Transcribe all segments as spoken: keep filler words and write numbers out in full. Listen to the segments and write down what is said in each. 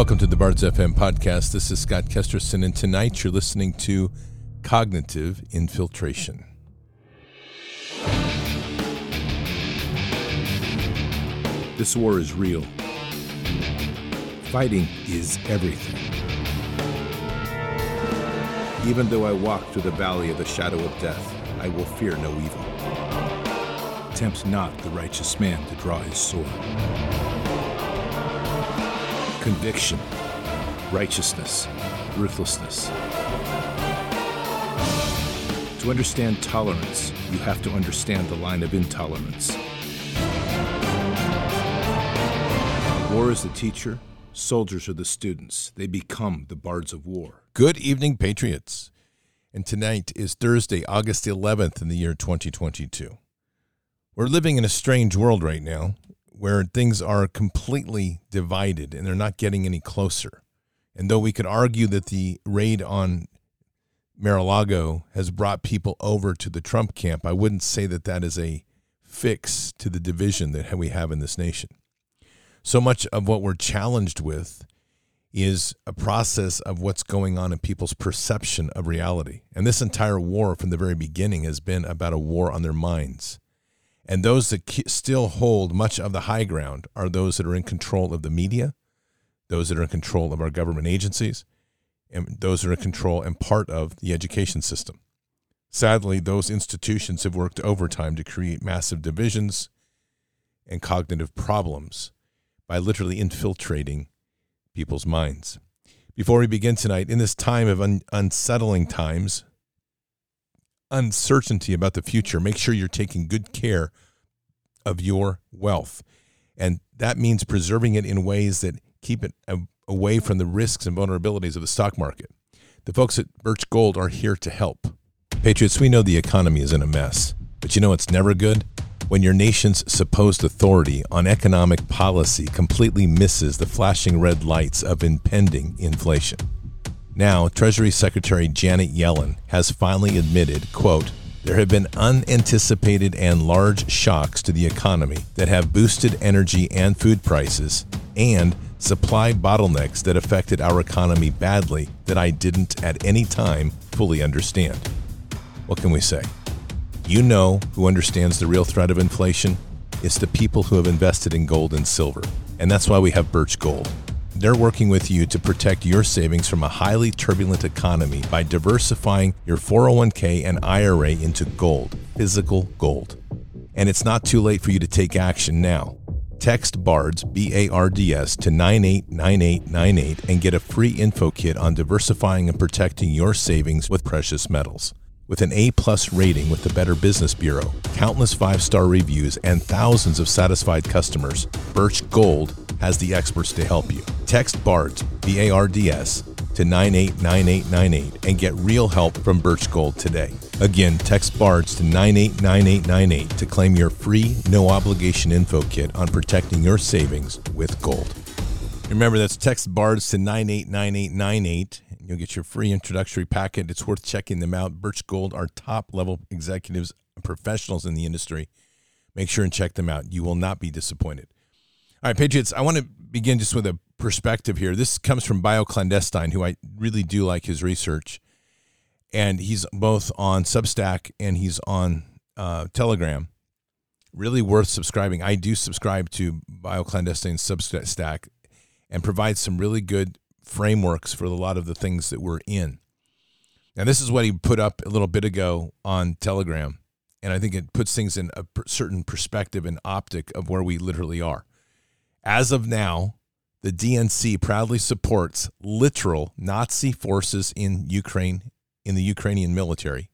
Welcome to the Bards F M podcast. This is Scott Kesterson, and tonight you're listening to Cognitive Infiltration. This war is real. Fighting is everything. Even though I walk through the valley of the shadow of death, I will fear no evil. Tempt not the righteous man to draw his sword. Conviction, righteousness, ruthlessness. To understand tolerance, you have to understand the line of intolerance. War is the teacher, soldiers are the students. They become the bards of war. Good evening, patriots. And tonight is Thursday, August eleventh in the year twenty twenty-two. We're living in a strange world right now where things are completely divided and they're not getting any closer. And though we could argue that the raid on Mar-a-Lago has brought people over to the Trump camp, I wouldn't say that that is a fix to the division that we have in this nation. So much of what we're challenged with is a process of what's going on in people's perception of reality. And this entire war from the very beginning has been about a war on their minds. And those that still hold much of the high ground are those that are in control of the media, those that are in control of our government agencies, and those that are in control and part of the education system. Sadly, those institutions have worked overtime to create massive divisions and cognitive problems by literally infiltrating people's minds. Before we begin tonight, in this time of un- unsettling times, uncertainty about the future, make sure you're taking good care of your wealth. And that means preserving it in ways that keep it away from the risks and vulnerabilities of the stock market. The folks at Birch Gold are here to help. Patriots, we know the economy is in a mess, but you know it's never good? When your nation's supposed authority on economic policy completely misses the flashing red lights of impending inflation. Now, Treasury Secretary Janet Yellen has finally admitted, quote, there have been unanticipated and large shocks to the economy that have boosted energy and food prices and supply bottlenecks that affected our economy badly that I didn't at any time fully understand. What can we say? You know who understands the real threat of inflation? It's the people who have invested in gold and silver. And that's why we have Birch Gold. They're working with you to protect your savings from a highly turbulent economy by diversifying your four oh one k and I R A into gold, physical gold. And it's not too late for you to take action now. Text BARDS, B A R D S, to nine eight nine eight nine eight and get a free info kit on diversifying and protecting your savings with precious metals. With an A-plus rating with the Better Business Bureau, countless five-star reviews, and thousands of satisfied customers, Birch Gold has the experts to help you. Text BARDS, B A R D S, to nine eight nine eight nine eight and get real help from Birch Gold today. Again, text BARDS to nine eight nine eight nine eight to claim your free, no-obligation info kit on protecting your savings with gold. Remember, that's text BARDS to nine eight nine eight nine eight. You'll get your free introductory packet. It's worth checking them out. Birch Gold are top-level executives and professionals in the industry. Make sure and check them out. You will not be disappointed. All right, Patriots, I want to begin just with a perspective here. This comes from BioClandestine, who I really do like his research. And he's both on Substack and he's on uh, Telegram. Really worth subscribing. I do subscribe to BioClandestine's Substack and provides some really good frameworks for a lot of the things that we're in. Now, this is what he put up a little bit ago on Telegram, and I think it puts things in a certain perspective and optic of where we literally are. As of now, the D N C proudly supports literal Nazi forces in Ukraine, in the Ukrainian military,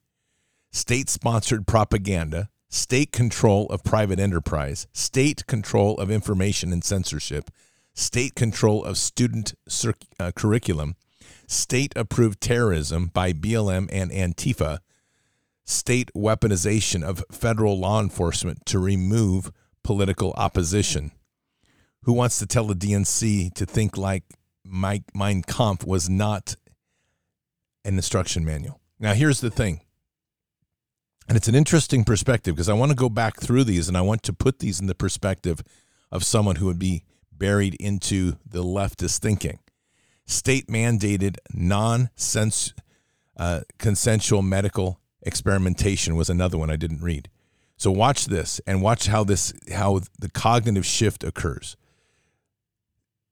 state-sponsored propaganda, state control of private enterprise, state control of information and censorship, state control of student cir- uh, curriculum, state-approved terrorism by B L M and Antifa, state weaponization of federal law enforcement to remove political opposition. Who wants to tell the D N C to think like Mike Mein Kampf was not an instruction manual? Now, here's the thing, and it's an interesting perspective because I want to go back through these, and I want to put these in the perspective of someone who would be buried into the leftist thinking. state-mandated non-sense uh, consensual medical experimentation was another one I didn't read. So watch this and watch how this how the cognitive shift occurs.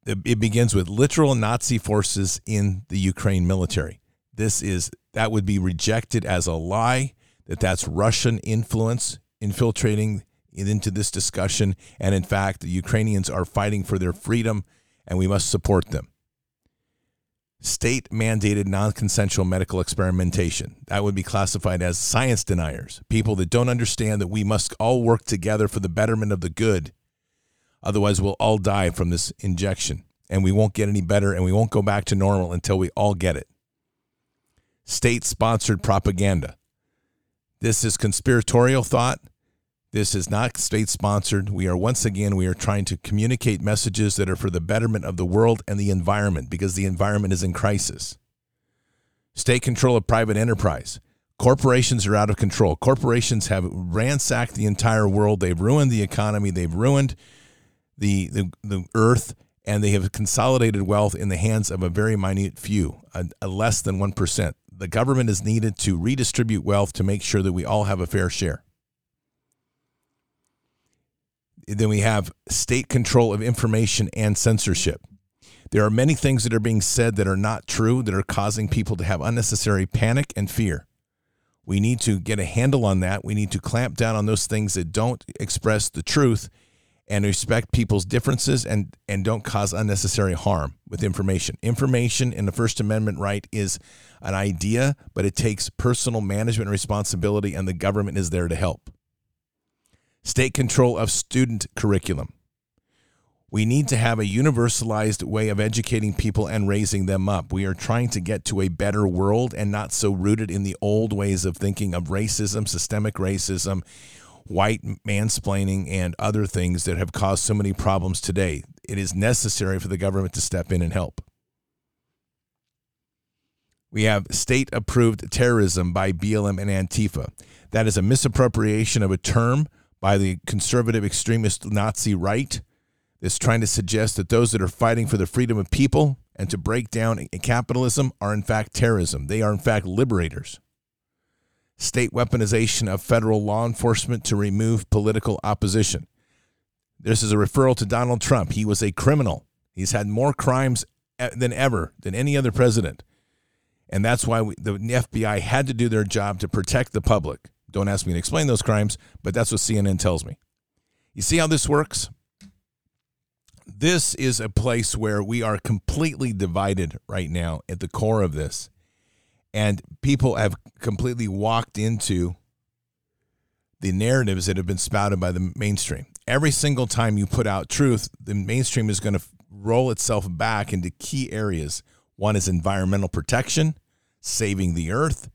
It, it begins with literal Nazi forces in the Ukraine military. This is that would be rejected as a lie, that that's Russian influence infiltrating into this discussion. And in fact, the Ukrainians are fighting for their freedom and we must support them. State-mandated non-consensual medical experimentation. That would be classified as science deniers, people that don't understand that we must all work together for the betterment of the good. Otherwise, we'll all die from this injection, and we won't get any better, and we won't go back to normal until we all get it. State-sponsored propaganda. This is conspiratorial thought. This is not state-sponsored. We are, once again, we are trying to communicate messages that are for the betterment of the world and the environment, because the environment is in crisis. State control of private enterprise. Corporations are out of control. Corporations have ransacked the entire world. They've ruined the economy. They've ruined the the, the earth, and they have consolidated wealth in the hands of a very minute few, a, a less than one percent. The government is needed to redistribute wealth to make sure that we all have a fair share. Then we have state control of information and censorship. There are many things that are being said that are not true, that are causing people to have unnecessary panic and fear. We need to get a handle on that. We need to clamp down on those things that don't express the truth and respect people's differences and, and don't cause unnecessary harm with information. Information in the First Amendment right is an idea, but it takes personal management and responsibility, and the government is there to help. State control of student curriculum. We need to have a universalized way of educating people and raising them up. We are trying to get to a better world and not so rooted in the old ways of thinking of racism, systemic racism, white mansplaining, and other things that have caused so many problems today. It is necessary for the government to step in and help. We have state-approved terrorism by B L M and Antifa. That is a misappropriation of a term by the conservative extremist Nazi right that's trying to suggest that those that are fighting for the freedom of people and to break down capitalism are in fact terrorism. They are in fact liberators. State weaponization of federal law enforcement to remove political opposition. This is a referral to Donald Trump. He was a criminal. He's had more crimes than ever, than any other president. And that's why we, the F B I had to do their job to protect the public. Don't ask me to explain those crimes, but that's what C N N tells me. You see how this works? This is a place where we are completely divided right now at the core of this. And people have completely walked into the narratives that have been spouted by the mainstream. Every single time you put out truth, the mainstream is going to roll itself back into key areas. One is environmental protection, saving the earth,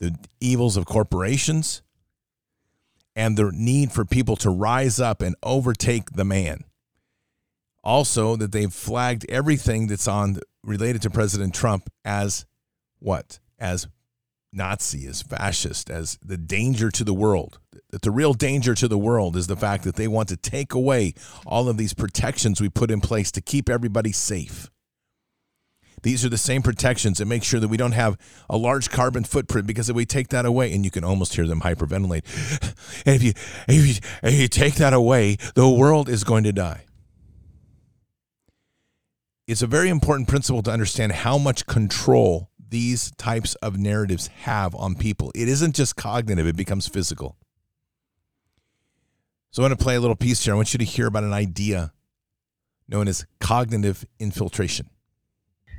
the evils of corporations, and the need for people to rise up and overtake the man. Also, that they've flagged everything that's on related to President Trump as what? As Nazi, as fascist, as the danger to the world. That the real danger to the world is the fact that they want to take away all of these protections we put in place to keep everybody safe. These are the same protections that make sure that we don't have a large carbon footprint, because if we take that away, and you can almost hear them hyperventilate, and if you, if you if you take that away, the world is going to die. It's a very important principle to understand how much control these types of narratives have on people. It isn't just cognitive, it becomes physical. So I want to play a little piece here. I want you to hear about an idea known as cognitive infiltration.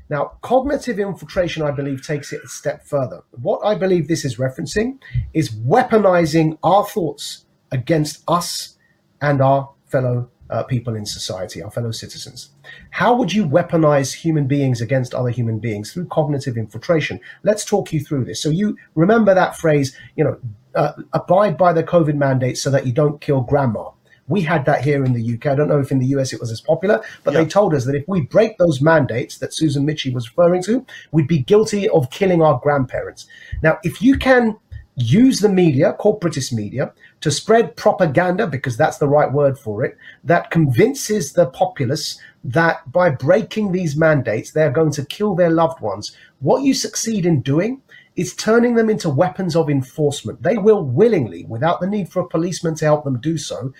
Now, cognitive infiltration, I believe, takes it a step further. What I believe this is referencing is weaponizing our thoughts against us and our fellow uh, people in society, our fellow citizens. How would you weaponize human beings against other human beings? Through cognitive infiltration. Let's talk you through this. So you remember that phrase, you know, uh, abide by the COVID mandate so that you don't kill grandma. We had that here in the U K. I don't know if in the U S it was as popular, but yeah. They told us that if we break those mandates that Susan Michie was referring to, we'd be guilty of killing our grandparents. Now, if you can use the media, corporatist media, to spread propaganda, because that's the right word for it, that convinces the populace that by breaking these mandates, they're going to kill their loved ones. What you succeed in doing is turning them into weapons of enforcement. They will willingly, without the need for a policeman to help them do so,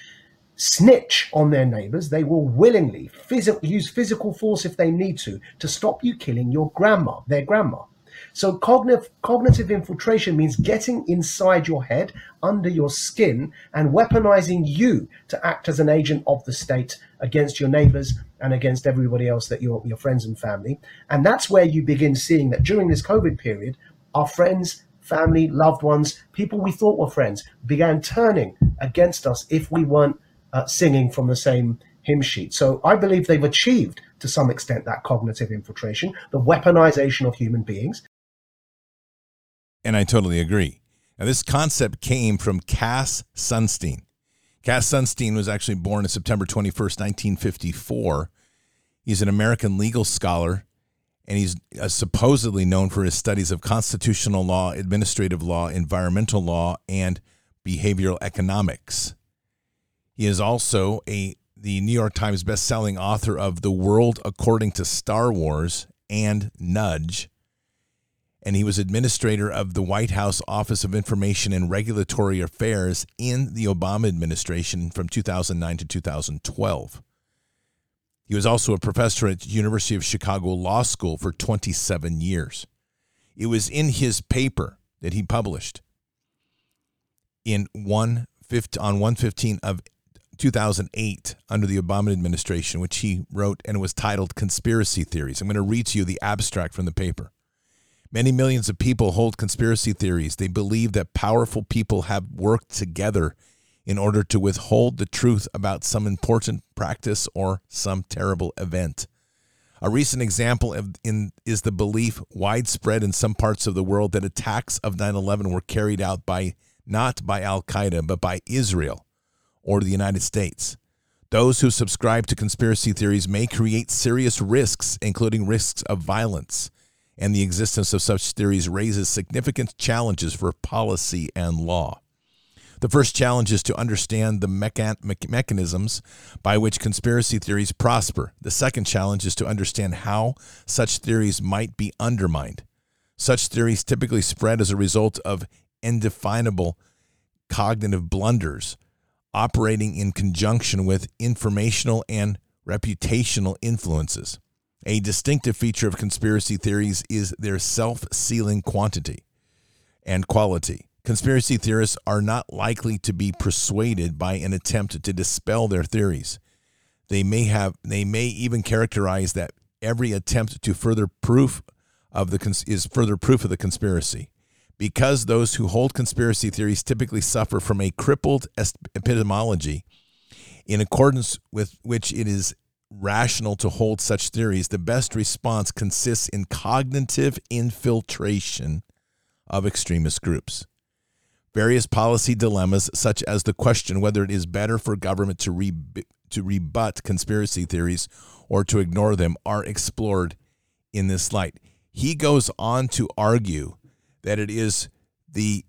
snitch on their neighbors. They will willingly phys- use physical force if they need to, to stop you killing your grandma, their grandma. So cognitive cognitive infiltration means getting inside your head, under your skin, and weaponizing you to act as an agent of the state against your neighbors and against everybody else, that your, your friends and family. And that's where you begin seeing that during this COVID period, our friends, family, loved ones, people we thought were friends, began turning against us if we weren't uh, singing from the same hymn sheet. So I believe they've achieved, to some extent, that cognitive infiltration, the weaponization of human beings. And I totally agree. Now, this concept came from Cass Sunstein. Cass Sunstein was actually born on September twenty-first, nineteen fifty-four. He's an American legal scholar, and he's supposedly known for his studies of constitutional law, administrative law, environmental law, and behavioral economics. He is also a the New York Times bestselling author of The World According to Star Wars and Nudge. And he was administrator of the White House Office of Information and Regulatory Affairs in the Obama administration from two thousand nine to two thousand twelve. He was also a professor at the University of Chicago Law School for twenty-seven years. It was in his paper that he published in one, on January fifteenth of two thousand eight under the Obama administration, which he wrote, and it was titled Conspiracy Theories. I'm going to read to you the abstract from the paper. Many millions of people hold conspiracy theories. They believe that powerful people have worked together in order to withhold the truth about some important practice or some terrible event. A recent example of in, is the belief widespread in some parts of the world that attacks of nine eleven were carried out by not by Al-Qaeda, but by Israel or the United States. Those who subscribe to conspiracy theories may create serious risks, including risks of violence, and the existence of such theories raises significant challenges for policy and law. The first challenge is to understand the mecha- me- mechanisms by which conspiracy theories prosper. The second challenge is to understand how such theories might be undermined. Such theories typically spread as a result of indefinable cognitive blunders, operating in conjunction with informational and reputational influences. A distinctive feature of conspiracy theories is their self-sealing quantity and quality. Conspiracy theorists are not likely to be persuaded by an attempt to dispel their theories. They may have, they may even characterize that every attempt to further proof of the is further proof of the conspiracy. Because those who hold conspiracy theories typically suffer from a crippled epistemology, in accordance with which it is rational to hold such theories, the best response consists in cognitive infiltration of extremist groups. Various policy dilemmas, such as the question whether it is better for government to re- to rebut conspiracy theories or to ignore them, are explored in this light. He goes on to argue that it is the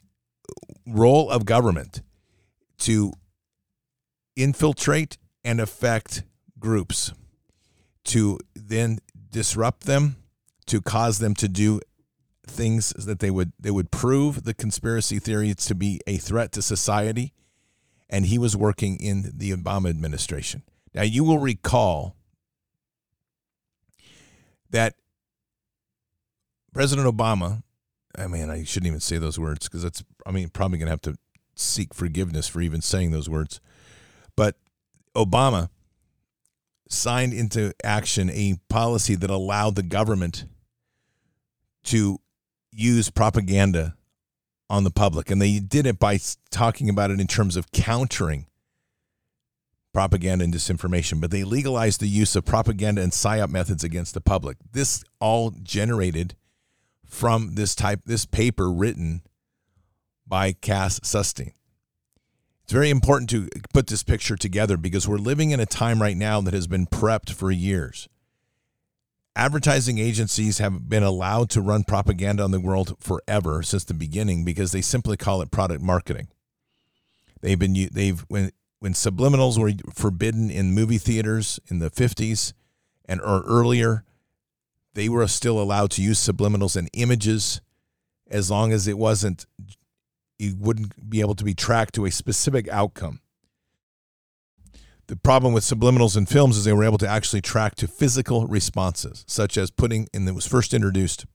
role of government to infiltrate and affect groups, to then disrupt them, to cause them to do things that they would they would prove the conspiracy theory to be a threat to society. And he was working in the Obama administration. Now, you will recall that President Obama, I mean, I shouldn't even say those words because that's, I mean, probably going to have to seek forgiveness for even saying those words. But Obama signed into action a policy that allowed the government to use propaganda on the public. And they did it by talking about it in terms of countering propaganda and disinformation. But they legalized the use of propaganda and PSYOP methods against the public. This all generated from this type, this paper written by Cass Sunstein. It's very important to put this picture together because we're living in a time right now that has been prepped for years. advertising agencies have been allowed to run propaganda on the world forever since the beginning because they simply call it product marketing. They've been they've when when subliminals were forbidden in movie theaters in the fifties and or earlier, they were still allowed to use subliminals in images as long as it wasn't it wouldn't be able to be tracked to a specific outcome. The problem with subliminals in films is they were able to actually track to physical responses, such as putting, and it was first introduced,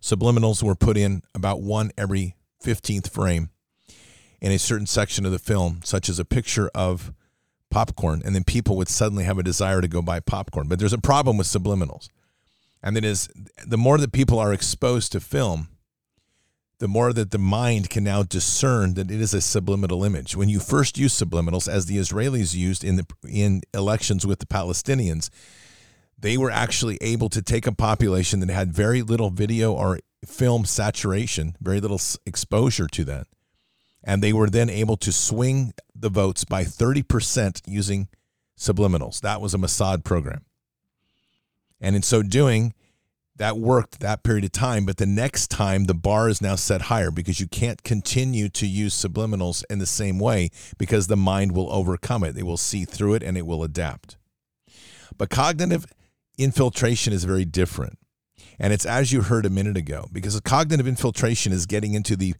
subliminals were put in about one every fifteenth frame in a certain section of the film, such as a picture of popcorn, and then people would suddenly have a desire to go buy popcorn. But there's a problem with subliminals, and that is the more that people are exposed to film, the more that the mind can now discern that it is a subliminal image. When you first use subliminals, as the Israelis used in the in elections with the Palestinians, they were actually able to take a population that had very little video or film saturation, very little exposure to that, and they were then able to swing the votes by thirty percent using subliminals. That was a Mossad program. And in so doing, that worked that period of time, but the next time the bar is now set higher because you can't continue to use subliminals in the same way because the mind will overcome it. It will see through it and it will adapt. But cognitive infiltration is very different. And it's as you heard a minute ago, because cognitive infiltration is getting into the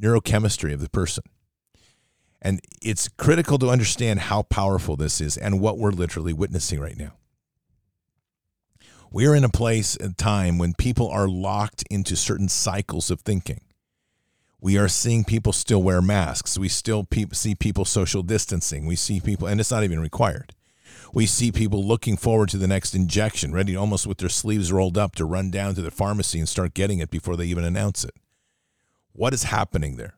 neurochemistry of the person. And it's critical to understand how powerful this is and what we're literally witnessing right now. We're in a place and time when people are locked into certain cycles of thinking. We are seeing people still wear masks. We still pe- see people social distancing. We see people, and it's not even required. We see people looking forward to the next injection, ready almost with their sleeves rolled up to run down to the pharmacy and start getting it before they even announce it. What is happening there?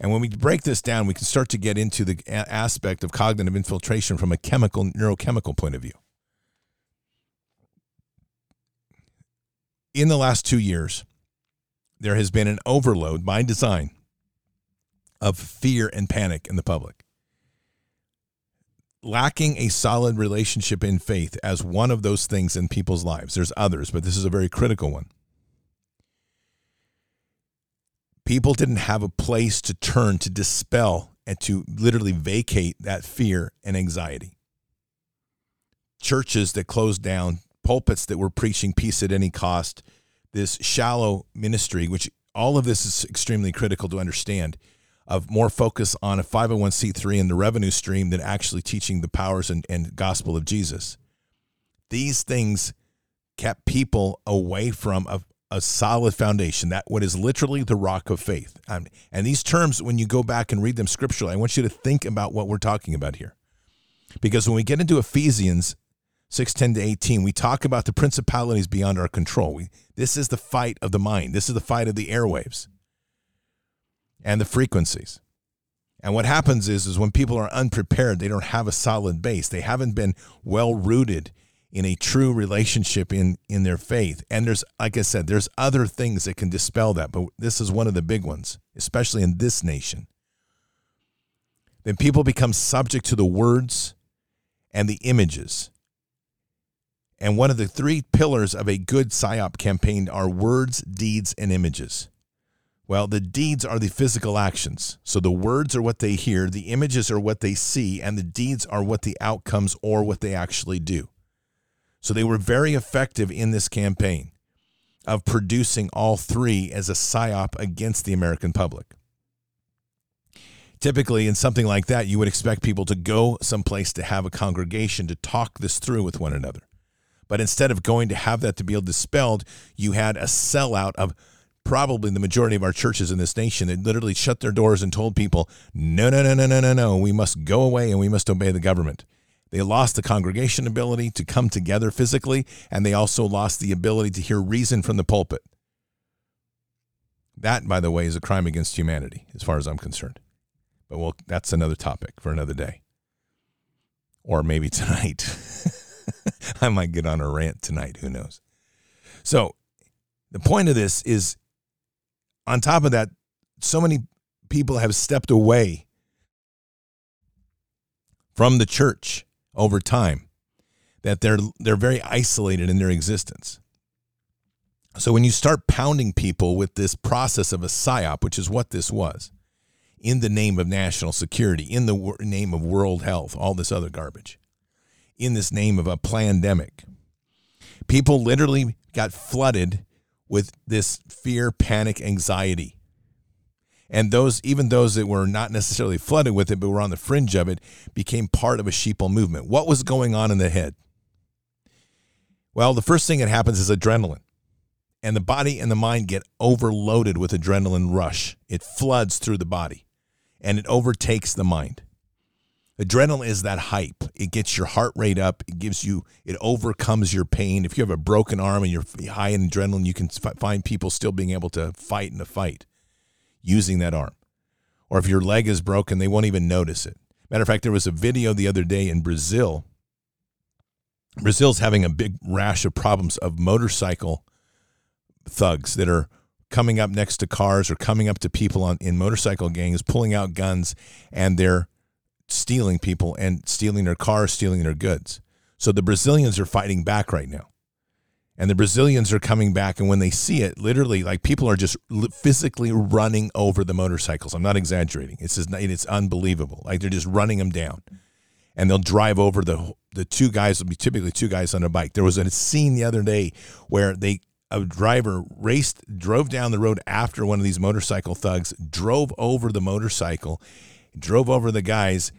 And when we break this down, we can start to get into the a- aspect of cognitive infiltration from a chemical, neurochemical point of view. In the last two years, there has been an overload by design of fear and panic in the public. Lacking a solid relationship in faith as one of those things in people's lives. There's others, but this is a very critical one. People didn't have a place to turn to dispel and to literally vacate that fear and anxiety. Churches that closed down, pulpits that were preaching peace at any cost, this shallow ministry, which all of this is extremely critical to understand, of more focus on a five oh one c three and the revenue stream than actually teaching the powers and, and gospel of Jesus. These things kept people away from a, a solid foundation, that what is literally the rock of faith. Um, and these terms, when you go back and read them scripturally, I want you to think about what we're talking about here. Because when we get into Ephesians six ten to eighteen, we talk about the principalities beyond our control. We, this is the fight of the mind. This is the fight of the airwaves and the frequencies. And what happens is, is when people are unprepared, they don't have a solid base. They haven't been well-rooted in a true relationship in, in their faith. And there's, like I said, there's other things that can dispel that, but this is one of the big ones, especially in this nation. Then people become subject to the words and the images. And one of the three pillars of a good PSYOP campaign are words, deeds, and images. Well, the deeds are the physical actions. So the words are what they hear, the images are what they see, and the deeds are what the outcomes or what they actually do. So they were very effective in this campaign of producing all three as a PSYOP against the American public. Typically, in something like that, you would expect people to go someplace to have a congregation to talk this through with one another. But instead of going to have that to be dispelled, you had a sellout of probably the majority of our churches in this nation that literally shut their doors and told people, no, no, no, no, no, no, no, we must go away and we must obey the government. They lost the congregation ability to come together physically, and they also lost the ability to hear reason from the pulpit. That, by the way, is a crime against humanity, as far as I'm concerned. But well, that's another topic for another day. Or maybe tonight. I might get on a rant tonight. Who knows? So the point of this is, on top of that, so many people have stepped away from the church over time that they're they're very isolated in their existence. So when you start pounding people with this process of a PSYOP, which is what this was, in the name of national security, in the w- name of world health, all this other garbage, in this name of a pandemic, people literally got flooded with this fear, panic, anxiety. And those, even those that were not necessarily flooded with it, but were on the fringe of it, became part of a sheeple movement. What was going on in the head? Well, the first thing that happens is adrenaline. And the body and the mind get overloaded with adrenaline rush. It floods through the body, and it overtakes the mind. Adrenaline is that hype. It gets your heart rate up. It gives you, it overcomes your pain. If you have a broken arm and you're high in adrenaline, you can find people still being able to fight in a fight using that arm. Or if your leg is broken, they won't even notice it. Matter of fact, there was a video the other day in Brazil. Brazil's having a big rash of problems of motorcycle thugs that are coming up next to cars or coming up to people on in motorcycle gangs, pulling out guns, and they're stealing people and stealing their cars, stealing their goods. So the Brazilians are fighting back right now. And the Brazilians are coming back, and when they see it, literally, like, people are just physically running over the motorcycles. I'm not exaggerating. It's just, it's unbelievable. Like, they're just running them down. And they'll drive over the the two guys, will be typically two guys on a bike. There was a scene the other day where they a driver raced, drove down the road after one of these motorcycle thugs, drove over the motorcycle, drove over the guys.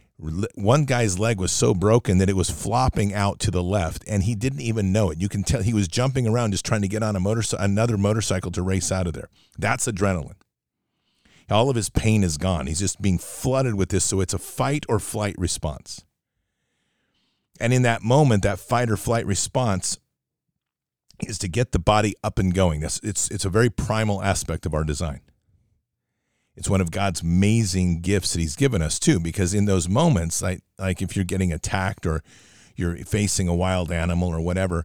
One guy's leg was so broken that it was flopping out to the left, and he didn't even know it. You can tell he was jumping around just trying to get on a motor- another motorcycle to race out of there. That's adrenaline. All of his pain is gone. He's just being flooded with this, so it's a fight or flight response. And in that moment, that fight or flight response is to get the body up and going. That's it's it's a very primal aspect of our design. It's one of God's amazing gifts that he's given us too, because in those moments, like like if you're getting attacked or you're facing a wild animal or whatever,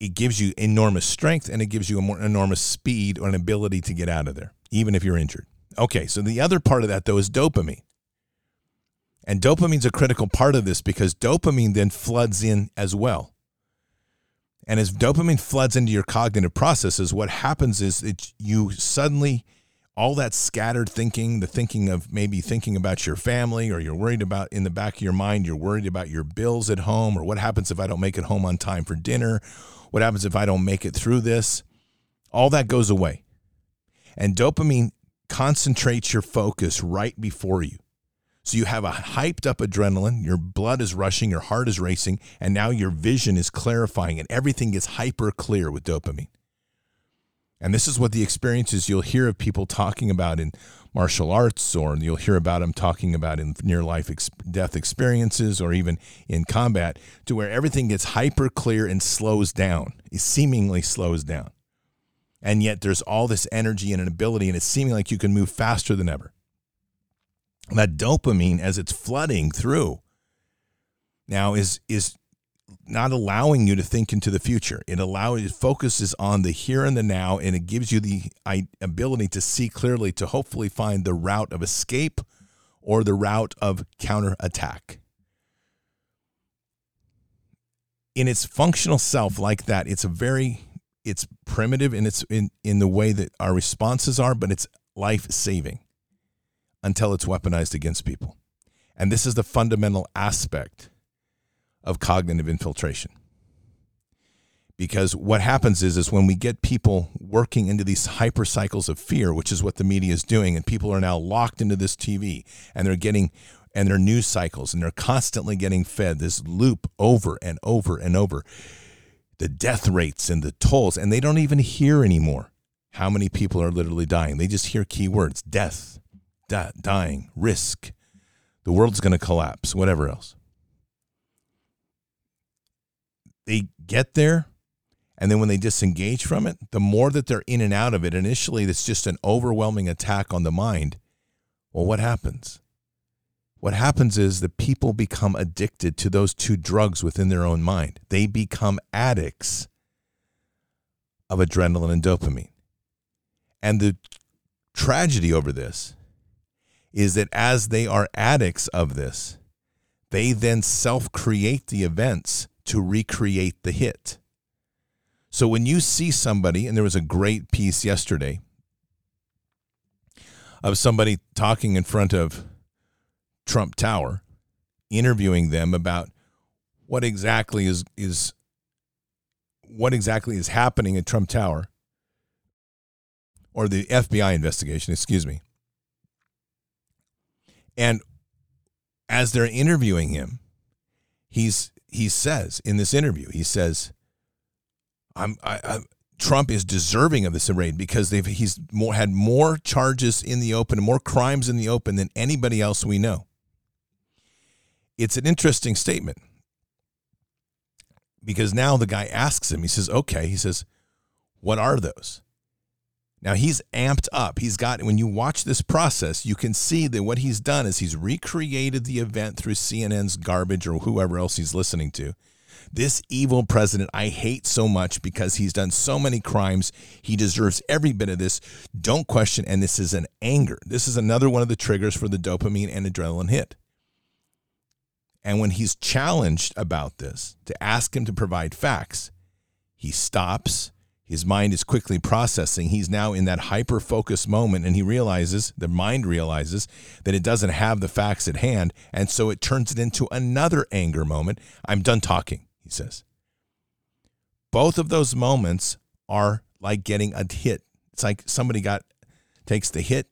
it gives you enormous strength, and it gives you a more enormous speed or an ability to get out of there, even if you're injured. Okay, so the other part of that though is dopamine. And dopamine's a critical part of this, because dopamine then floods in as well. And as dopamine floods into your cognitive processes, what happens is it, you suddenly, all that scattered thinking, the thinking of maybe thinking about your family, or you're worried about, in the back of your mind, you're worried about your bills at home, or what happens if I don't make it home on time for dinner? What happens if I don't make it through this? All that goes away. And dopamine concentrates your focus right before you. So you have a hyped up adrenaline, your blood is rushing, your heart is racing, and now your vision is clarifying, and everything gets hyper clear with dopamine. And this is what the experiences you'll hear of people talking about in martial arts, or you'll hear about them talking about in near-life ex- death experiences, or even in combat, to where everything gets hyper clear and slows down. It seemingly slows down. And yet there's all this energy and an ability, and it's seeming like you can move faster than ever. That dopamine, as it's flooding through now, is is not allowing you to think into the future. It allows, it focuses on the here and the now, and it gives you the ability to see clearly, to hopefully find the route of escape or the route of counterattack. In its functional self like that, it's a very, it's primitive in its in, in the way that our responses are, but it's life-saving until it's weaponized against people. And this is the fundamental aspect of cognitive infiltration. Because what happens is, is when we get people working into these hyper cycles of fear, which is what the media is doing, and people are now locked into this T V, and they're getting, and their news cycles, and they're constantly getting fed this loop over and over and over, the death rates and the tolls, and they don't even hear anymore how many people are literally dying. They just hear keywords: death, dying, risk, the world's going to collapse, whatever else. They get there, and then when they disengage from it, the more that they're in and out of it, initially it's just an overwhelming attack on the mind. Well, what happens? What happens is the people become addicted to those two drugs within their own mind. They become addicts of adrenaline and dopamine. And the tragedy over this is that as they are addicts of this, they then self-create the events to recreate the hit. So when you see somebody, and there was a great piece yesterday of somebody talking in front of Trump Tower, interviewing them about what exactly is is what exactly is happening at Trump Tower, or the F B I investigation, excuse me. And as they're interviewing him, he's he says in this interview, he says, I'm, I, I, Trump is deserving of this raid because they've he's more, had more charges in the open, more crimes in the open than anybody else we know. It's an interesting statement because now the guy asks him, he says, okay, he says, what are those? Now he's amped up. He's got, when you watch this process, you can see that what he's done is he's recreated the event through C N N's garbage or whoever else he's listening to. This evil president I hate so much because he's done so many crimes. He deserves every bit of this. Don't question. And this is an anger. This is another one of the triggers for the dopamine and adrenaline hit. And when he's challenged about this, to ask him to provide facts, he stops. His mind is quickly processing. He's now in that hyper-focused moment, and he realizes, the mind realizes, that it doesn't have the facts at hand, and so it turns it into another anger moment. I'm done talking, he says. Both of those moments are like getting a hit. It's like somebody got takes the hit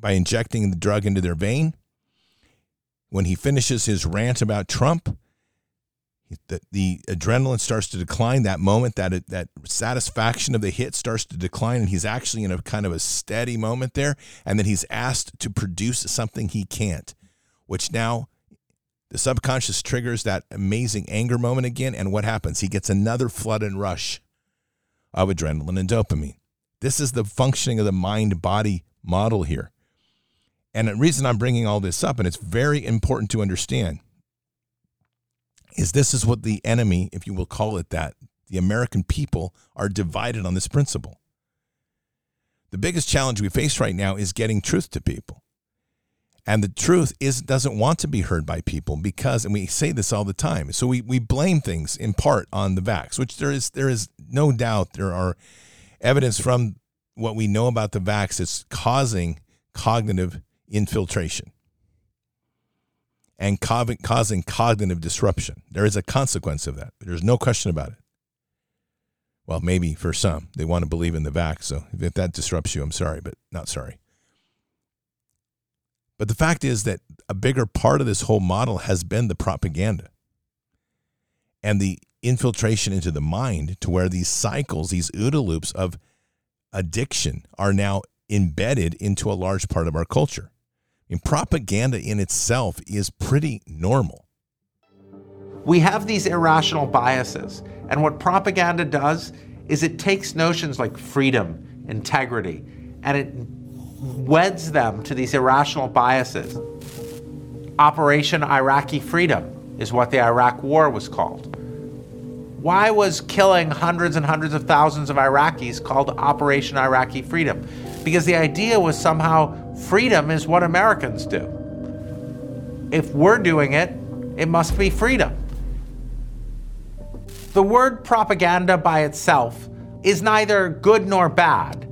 by injecting the drug into their vein. When he finishes his rant about Trump, the, the adrenaline starts to decline. That moment, that that satisfaction of the hit starts to decline, and he's actually in a kind of a steady moment there, and then he's asked to produce something he can't, which now the subconscious triggers that amazing anger moment again, and what happens? He gets another flood and rush of adrenaline and dopamine. This is the functioning of the mind-body model here. And the reason I'm bringing all this up, and it's very important to understand, is this is what the enemy, if you will call it that, the American people are divided on this principle. The biggest challenge we face right now is getting truth to people. And the truth is doesn't want to be heard by people because, and we say this all the time, so we, we blame things in part on the vax, which there is there is no doubt there are evidence from what we know about the vax that's causing cognitive infiltration and co- causing cognitive disruption. There is a consequence of that. There's no question about it. Well, maybe for some, they want to believe in the vax, so if that disrupts you, I'm sorry, but not sorry. But the fact is that a bigger part of this whole model has been the propaganda and the infiltration into the mind to where these cycles, these OODA loops of addiction are now embedded into a large part of our culture. And propaganda in itself is pretty normal. We have these irrational biases, and what propaganda does is it takes notions like freedom, integrity, and it weds them to these irrational biases. Operation Iraqi Freedom is what the Iraq War was called. Why was killing hundreds and hundreds of thousands of Iraqis called Operation Iraqi Freedom? Because the idea was somehow freedom is what Americans do. If we're doing it, it must be freedom. The word propaganda by itself is neither good nor bad,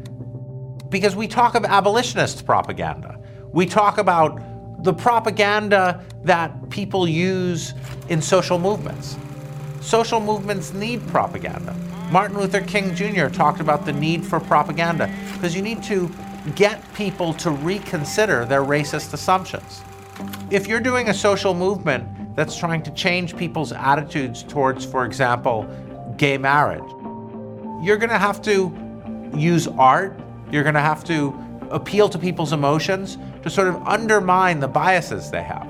because we talk of abolitionist propaganda. We talk about the propaganda that people use in social movements. Social movements need propaganda. Martin Luther King Junior talked about the need for propaganda because you need to get people to reconsider their racist assumptions. If you're doing a social movement that's trying to change people's attitudes towards, for example, gay marriage, you're gonna have to use art. You're going to have to appeal to people's emotions to sort of undermine the biases they have.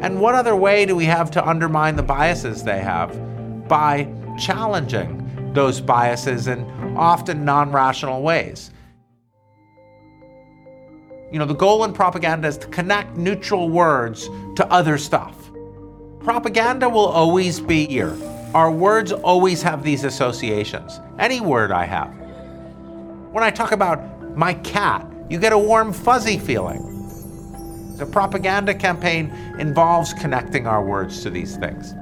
And what other way do we have to undermine the biases they have? By challenging those biases in often non-rational ways. You know, the goal in propaganda is to connect neutral words to other stuff. Propaganda will always be here. Our words always have these associations. Any word I have. When I talk about my cat, you get a warm, fuzzy feeling. The propaganda campaign involves connecting our words to these things.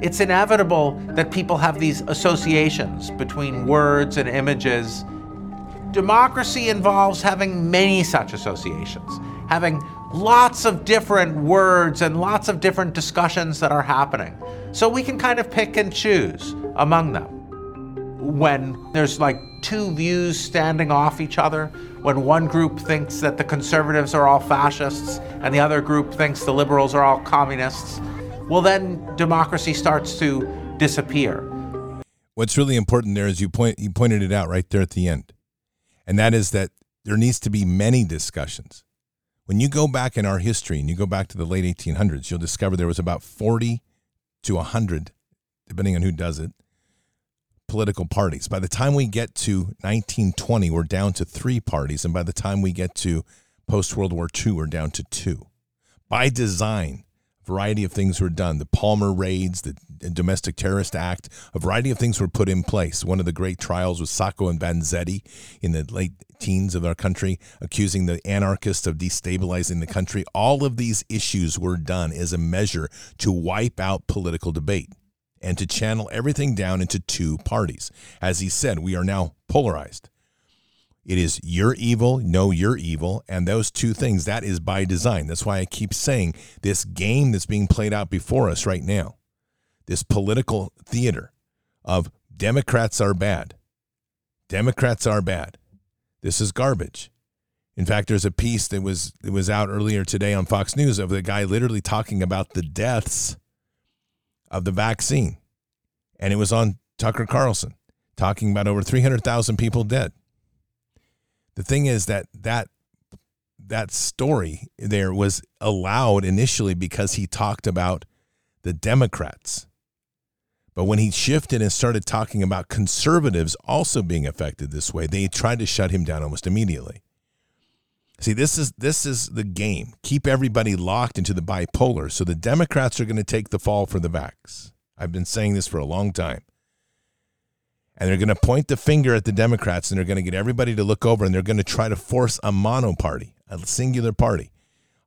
It's inevitable that people have these associations between words and images. Democracy involves having many such associations, having lots of different words and lots of different discussions that are happening. So we can kind of pick and choose among them. When there's like two views standing off each other, when one group thinks that the conservatives are all fascists and the other group thinks the liberals are all communists, well, then democracy starts to disappear. What's really important there is you point you pointed it out right there at the end, and that is that there needs to be many discussions. When you go back in our history and you go back to the late eighteen hundreds, you'll discover there was about forty to one hundred, depending on who does it, political parties. By the time we get to nineteen twenty, we're down to three parties, and by the time we get to post-World War Two, we're down to two. By design, a variety of things were done. The Palmer raids, the Domestic Terrorist Act, a variety of things were put in place. One of the great trials was Sacco and Vanzetti in the late teens of our country, accusing the anarchists of destabilizing the country. All of these issues were done as a measure to wipe out political debate and to channel everything down into two parties. As he said, we are now polarized. It is you're evil, no, you're evil, and those two things, that is by design. That's why I keep saying this game that's being played out before us right now, this political theater of Democrats are bad. Democrats are bad. This is garbage. In fact, there's a piece that was that was out earlier today on Fox News of the guy literally talking about the deaths of the vaccine. And it was on Tucker Carlson, talking about over three hundred thousand people dead. The thing is that that that story there was allowed initially because he talked about the Democrats. But when he shifted and started talking about conservatives also being affected this way, they tried to shut him down almost immediately. See, this is this is the game. Keep everybody locked into the bipolar. So the Democrats are going to take the fall for the vax. I've been saying this for a long time. And they're going to point the finger at the Democrats, and they're going to get everybody to look over, and they're going to try to force a monoparty, a singular party,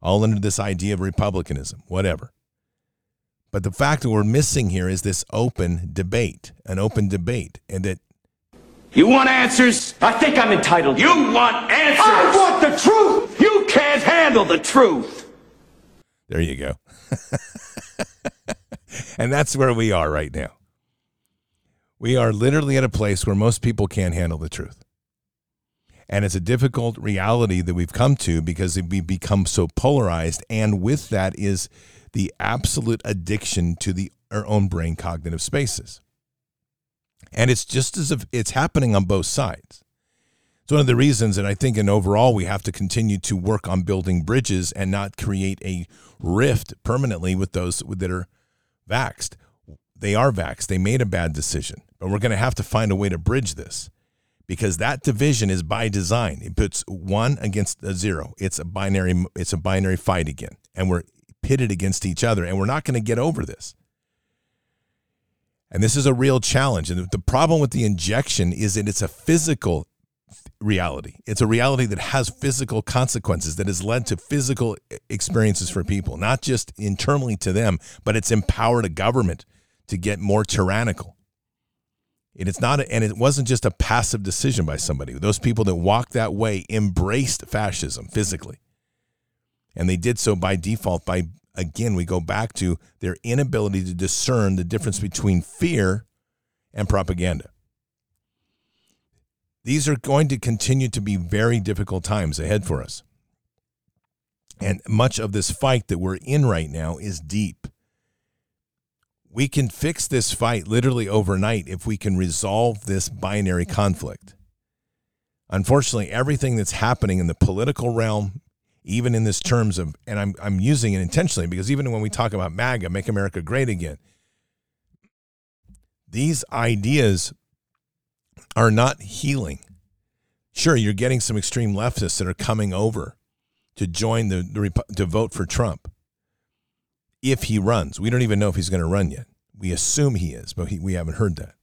all under this idea of republicanism, whatever. But the fact that we're missing here is this open debate, an open debate. And that you want answers? I think I'm entitled. You want answers? I want the truth. You can't handle the truth. There you go. And that's where we are right now. We are literally at a place where most people can't handle the truth. And it's a difficult reality that we've come to because we've become so polarized. And with that is the absolute addiction to the, our own brain cognitive spaces. And it's just as if it's happening on both sides. It's one of the reasons that I think in overall we have to continue to work on building bridges and not create a rift permanently with those that are vaxxed. They are vaxxed. They made a bad decision. But we're going to have to find a way to bridge this because that division is by design. It puts one against a zero. It's a binary, it's a binary fight again. And we're pitted against each other, and we're not going to get over this. And this is a real challenge. And the problem with the injection is that it's a physical reality. It's a reality that has physical consequences, that has led to physical experiences for people, not just internally to them, but it's empowered a government to get more tyrannical. And it's not, a, and it wasn't just a passive decision by somebody. Those people that walked that way embraced fascism physically. And they did so by default by, again, we go back to their inability to discern the difference between fear and propaganda. These are going to continue to be very difficult times ahead for us. And much of this fight that we're in right now is deep. We can fix this fight literally overnight if we can resolve this binary conflict. Unfortunately, everything that's happening in the political realm, even in this terms of, and I'm I'm using it intentionally because even when we talk about MAGA, Make America Great Again, these ideas are not healing. Sure, you're getting some extreme leftists that are coming over to join the, the to vote for Trump if he runs. We don't even know if he's going to run yet. We assume he is, but he, we haven't heard that.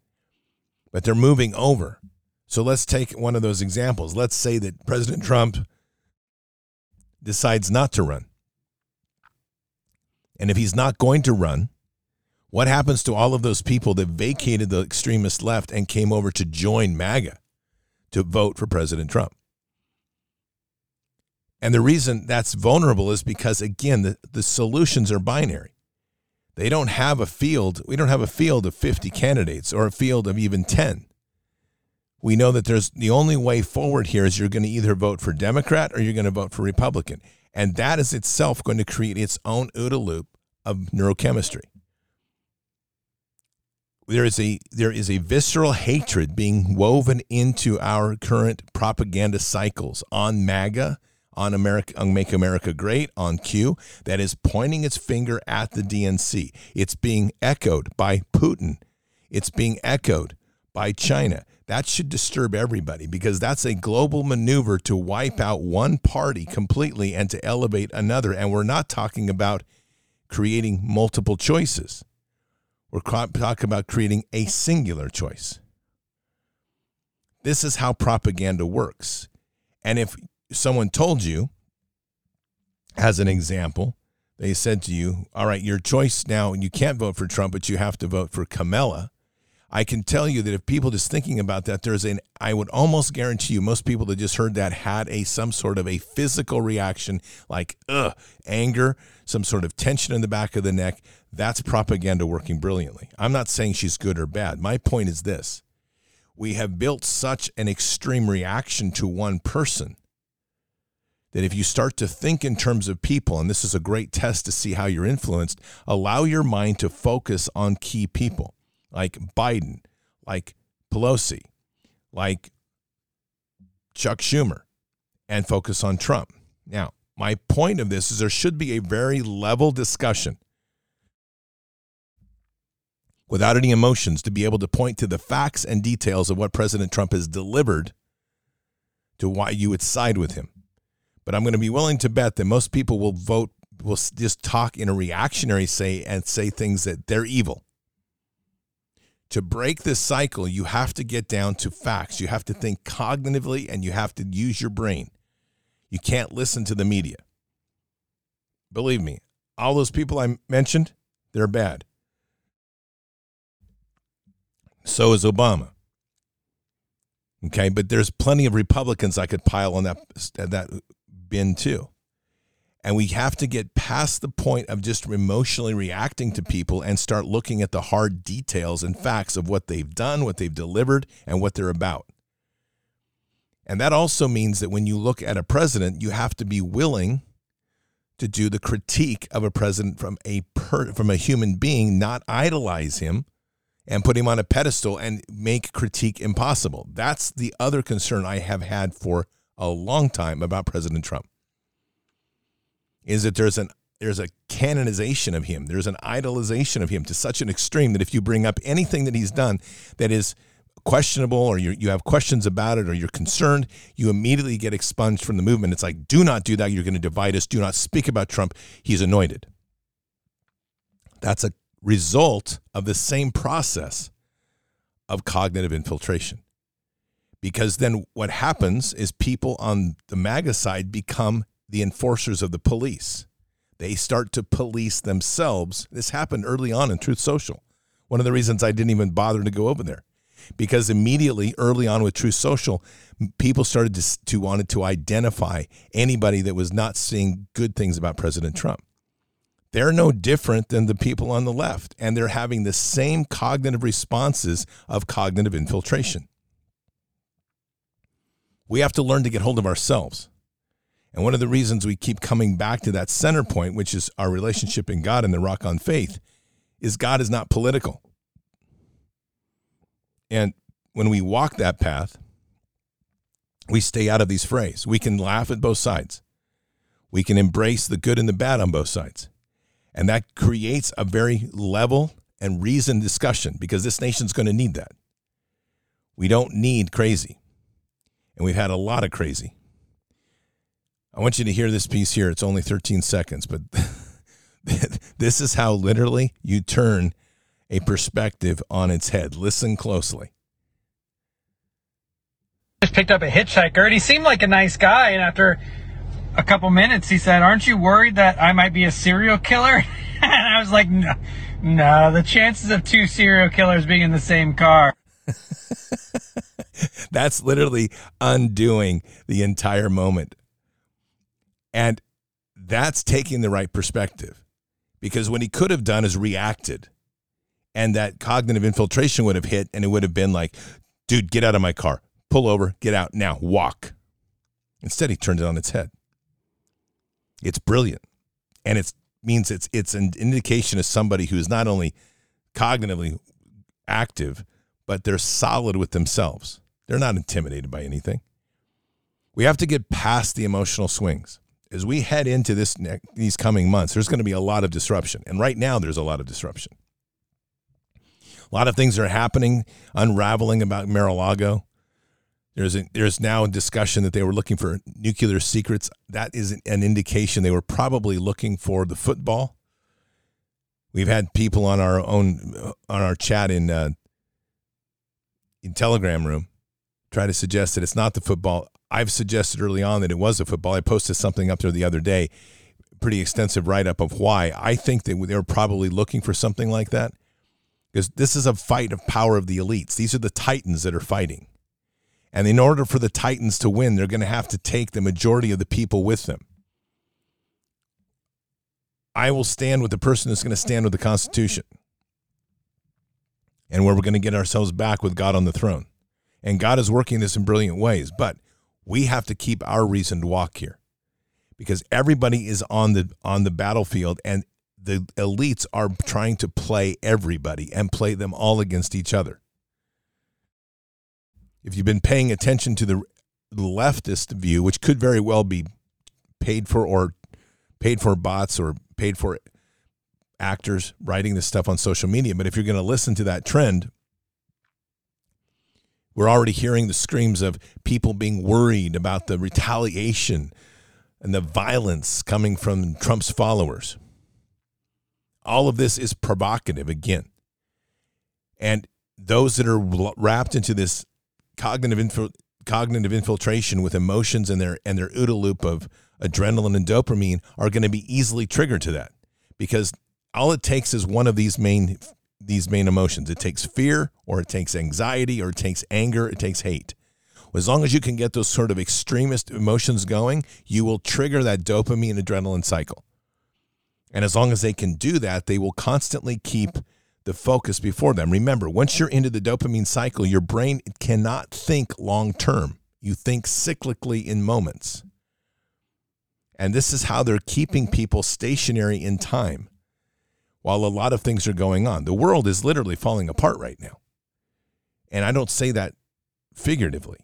But they're moving over. So let's take one of those examples. Let's say that President Trump decides not to run. And if he's not going to run, What happens to all of those people that vacated the extremist left and came over to join MAGA to vote for President Trump? And the reason that's vulnerable is because, again, the, the solutions are binary. They don't have a field. We don't have a field of fifty candidates or a field of even ten. We know that there's the only way forward here is you're going to either vote for Democrat or you're going to vote for Republican. And that is itself going to create its own OODA loop of neurochemistry. There is a there is a visceral hatred being woven into our current propaganda cycles on MAGA, on America, on Make America Great, on Q, that is pointing its finger at the D N C. It's being echoed by Putin. It's being echoed by China. That should disturb everybody, because that's a global maneuver to wipe out one party completely and to elevate another. And we're not talking about creating multiple choices. We're talking about creating a singular choice. This is how propaganda works. And if someone told you, as an example, they said to you, all right, your choice now, and you can't vote for Trump, but you have to vote for Kamala. I can tell you that if people just thinking about that, there's an, I would almost guarantee you most people that just heard that had a some sort of a physical reaction, like ugh, anger, some sort of tension in the back of the neck. That's propaganda working brilliantly. I'm not saying she's good or bad. My point is this. We have built such an extreme reaction to one person that if you start to think in terms of people, and this is a great test to see how you're influenced, allow your mind to focus on key people. Like Biden, like Pelosi, like Chuck Schumer, and focus on Trump. Now, my point of this is there should be a very level discussion without any emotions to be able to point to the facts and details of what President Trump has delivered to why you would side with him. But I'm going to be willing to bet that most people will vote, will just talk in a reactionary say and say things that they're evil. To break this cycle, you have to get down to facts. You have to think cognitively, and you have to use your brain. You can't listen to the media. Believe me, all those people I mentioned, they're bad. So is Obama. Okay, but there's plenty of Republicans I could pile on that, that bin too. And we have to get past the point of just emotionally reacting to people and start looking at the hard details and facts of what they've done, what they've delivered, and what they're about. And that also means that when you look at a president, you have to be willing to do the critique of a president from a per, from a human being, not idolize him and put him on a pedestal and make critique impossible. That's the other concern I have had for a long time about President Trump. Is that there's an there's a canonization of him. There's an idolization of him to such an extreme that if you bring up anything that he's done that is questionable, or you you have questions about it, or you're concerned, you immediately get expunged from the movement. It's like, do not do that. You're going to divide us. Do not speak about Trump. He's anointed. That's a result of the same process of cognitive infiltration. Because then what happens is people on the MAGA side become the enforcers of the police. They start to police themselves. This happened early on in Truth Social. One of the reasons I didn't even bother to go over there, because immediately early on with Truth Social, people started to, to wanted to identify anybody that was not seeing good things about President Trump. They're no different than the people on the left, and they're having the same cognitive responses of cognitive infiltration. We have to learn to get hold of ourselves. And one of the reasons we keep coming back to that center point, which is our relationship in God and the rock on faith, is God is not political. And when we walk that path, we stay out of these frays. We can laugh at both sides. We can embrace the good and the bad on both sides. And that creates a very level and reasoned discussion, because this nation's going to need that. We don't need crazy. And we've had a lot of crazy. I want you to hear this piece here. It's only thirteen seconds, but this is how literally you turn a perspective on its head. Listen closely. Just picked up a hitchhiker, and he seemed like a nice guy. And after a couple minutes, he said, aren't you worried that I might be a serial killer? And I was like, no, no, the chances of two serial killers being in the same car. That's literally undoing the entire moment. And that's taking the right perspective, because what he could have done is reacted, and that cognitive infiltration would have hit, and it would have been like, dude, get out of my car, pull over, get out now, walk. Instead, he turned it on its head. It's brilliant. And it means it's it's an indication of somebody who is not only cognitively active, but they're solid with themselves. They're not intimidated by anything. We have to get past the emotional swings. As we head into this ne- these coming months, there's going to be a lot of disruption. And right now, there's a lot of disruption. A lot of things are happening, unraveling about Mar-a-Lago. There's a, there's now a discussion that they were looking for nuclear secrets. That is an indication they were probably looking for the football. We've had people on our own on our chat in uh, in Telegram room try to suggest that it's not the football. I've suggested early on that it was the football. I posted something up there the other day, pretty extensive write up of why I think that they were probably looking for something like that, because this is a fight of power of the elites. These are the titans that are fighting. And in order for the titans to win, they're going to have to take the majority of the people with them. I will stand with the person that's going to stand with the Constitution, and where we're going to get ourselves back with God on the throne. And God is working this in brilliant ways, but we have to keep our reasoned walk here, because everybody is on the on the battlefield, and the elites are trying to play everybody and play them all against each other. If you've been paying attention to the leftist view, which could very well be paid for or paid for bots or paid for actors writing this stuff on social media, but if you're going to listen to that trend, we're already hearing the screams of people being worried about the retaliation and the violence coming from Trump's followers. All of this is provocative again. And those that are wrapped into this Cognitive infil- cognitive infiltration with emotions and their and their OODA loop of adrenaline and dopamine are going to be easily triggered to that, because all it takes is one of these main these main emotions. It takes fear, or it takes anxiety, or it takes anger, it takes hate. As long as you can get those sort of extremist emotions going, you will trigger that dopamine and adrenaline cycle. And as long as they can do that, they will constantly keep the focus before them. Remember, once you're into the dopamine cycle, your brain cannot think long term. You think cyclically in moments. And this is how they're keeping people stationary in time while a lot of things are going on. The world is literally falling apart right now. And I don't say that figuratively.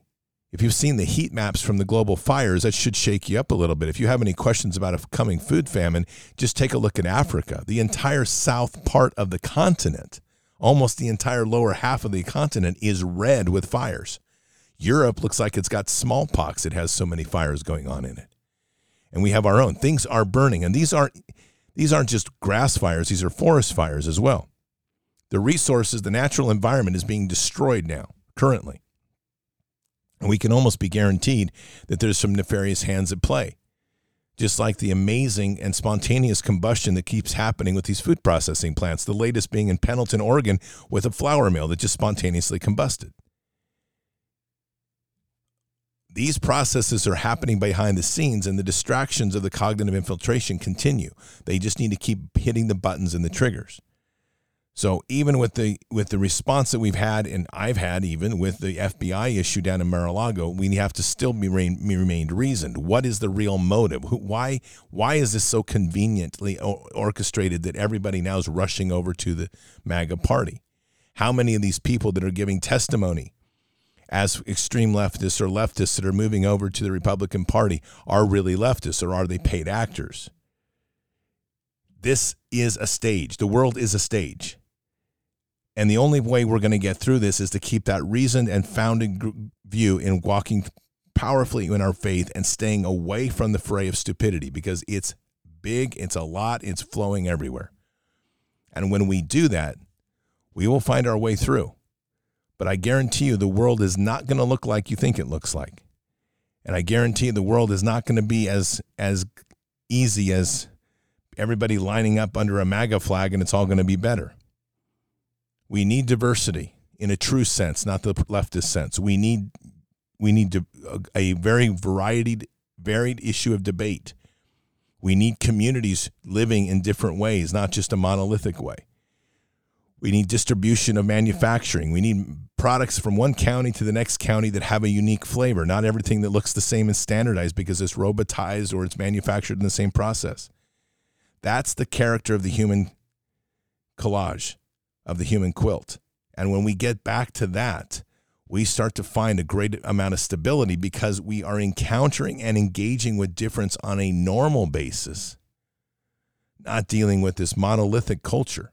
If you've seen the heat maps from the global fires, that should shake you up a little bit. If you have any questions about a coming food famine, just take a look at Africa. The entire south part of the continent, almost the entire lower half of the continent, is red with fires. Europe looks like it's got smallpox. It has so many fires going on in it. And we have our own. Things are burning. And these aren't, these aren't just grass fires. These are forest fires as well. The resources, the natural environment is being destroyed now, currently. And we can almost be guaranteed that there's some nefarious hands at play, just like the amazing and spontaneous combustion that keeps happening with these food processing plants, the latest being in Pendleton, Oregon, with a flour mill that just spontaneously combusted. These processes are happening behind the scenes, and the distractions of the cognitive infiltration continue. They just need to keep hitting the buttons and the triggers. So even with the with the response that we've had, and I've had even with the F B I issue down in Mar-a-Lago, we have to still be remain, remain reasoned. What is the real motive? Who, why why is this so conveniently orchestrated that everybody now is rushing over to the MAGA party? How many of these people that are giving testimony as extreme leftists or leftists that are moving over to the Republican Party are really leftists, or are they paid actors? This is a stage. The world is a stage. And the only way we're going to get through this is to keep that reasoned and founded view in walking powerfully in our faith and staying away from the fray of stupidity, because it's big, it's a lot, it's flowing everywhere. And when we do that, we will find our way through. But I guarantee you the world is not going to look like you think it looks like. And I guarantee the world is not going to be as as easy as everybody lining up under a MAGA flag and it's all going to be better. We need diversity in a true sense, not the leftist sense. We need we need to, a very varied, varied issue of debate. We need communities living in different ways, not just a monolithic way. We need distribution of manufacturing. We need products from one county to the next county that have a unique flavor, not everything that looks the same and standardized because it's robotized or it's manufactured in the same process. That's the character of the human collage, of the human quilt. And when we get back to that, we start to find a great amount of stability because we are encountering and engaging with difference on a normal basis, not dealing with this monolithic culture.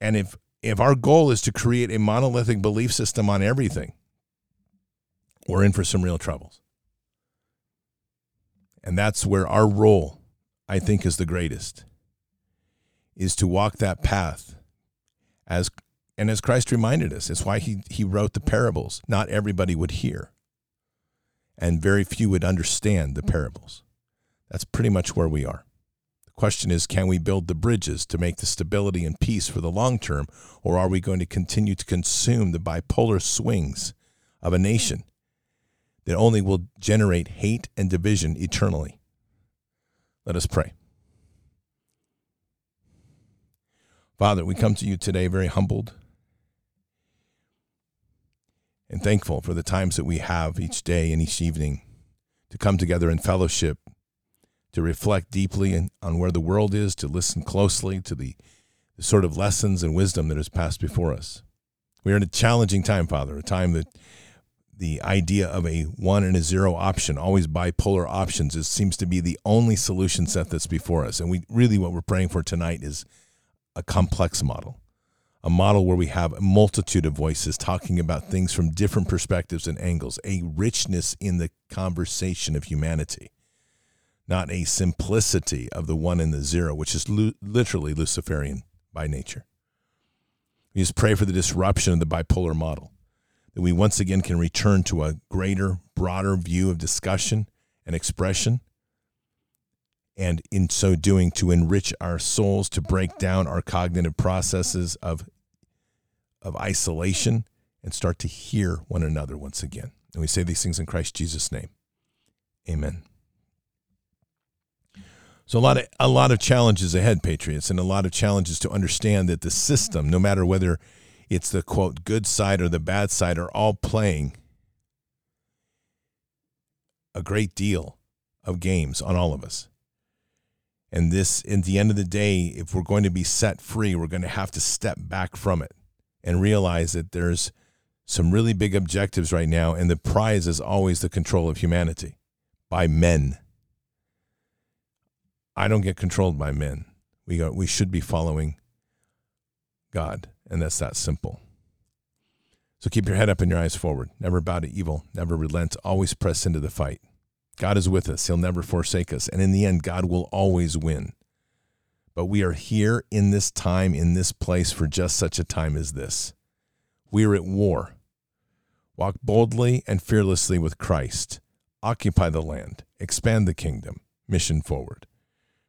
And if if our goal is to create a monolithic belief system on everything, we're in for some real troubles. And that's where our role, I think, is the greatest, is to walk that path. As and as Christ reminded us, it's why he, he wrote the parables. Not everybody would hear, and very few would understand the parables. That's pretty much where we are. Question is, can we build the bridges to make the stability and peace for the long term, or are we going to continue to consume the bipolar swings of a nation that only will generate hate and division eternally? Let us pray. Father, we come to you today very humbled and thankful for the times that we have each day and each evening to come together in fellowship, to reflect deeply on where the world is, to listen closely to the, the sort of lessons and wisdom that is passed before us. We are in a challenging time, Father, a time that the idea of a one and a zero option, always bipolar options, it seems to be the only solution set that's before us. And we really, what we're praying for tonight is a complex model, a model where we have a multitude of voices talking about things from different perspectives and angles, a richness in the conversation of humanity, not a simplicity of the one and the zero, which is lu- literally Luciferian by nature. We just pray for the disruption of the bipolar model, that we once again can return to a greater, broader view of discussion and expression, and in so doing to enrich our souls, to break down our cognitive processes of, of isolation and start to hear one another once again. And we say these things in Christ Jesus' name. Amen. So a lot of a lot of challenges ahead, patriots, and a lot of challenges to understand that the system, no matter whether it's the, quote, good side or the bad side, are all playing a great deal of games on all of us. And this, at the end of the day, if we're going to be set free, we're going to have to step back from it and realize that there's some really big objectives right now, and the prize is always the control of humanity by men. I don't get controlled by men. We go, we should be following God, and that's that simple. So keep your head up and your eyes forward. Never bow to evil. Never relent. Always press into the fight. God is with us. He'll never forsake us. And in the end, God will always win. But we are here in this time, in this place, for just such a time as this. We are at war. Walk boldly and fearlessly with Christ. Occupy the land. Expand the kingdom. Mission forward.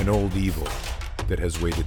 An old evil that has waited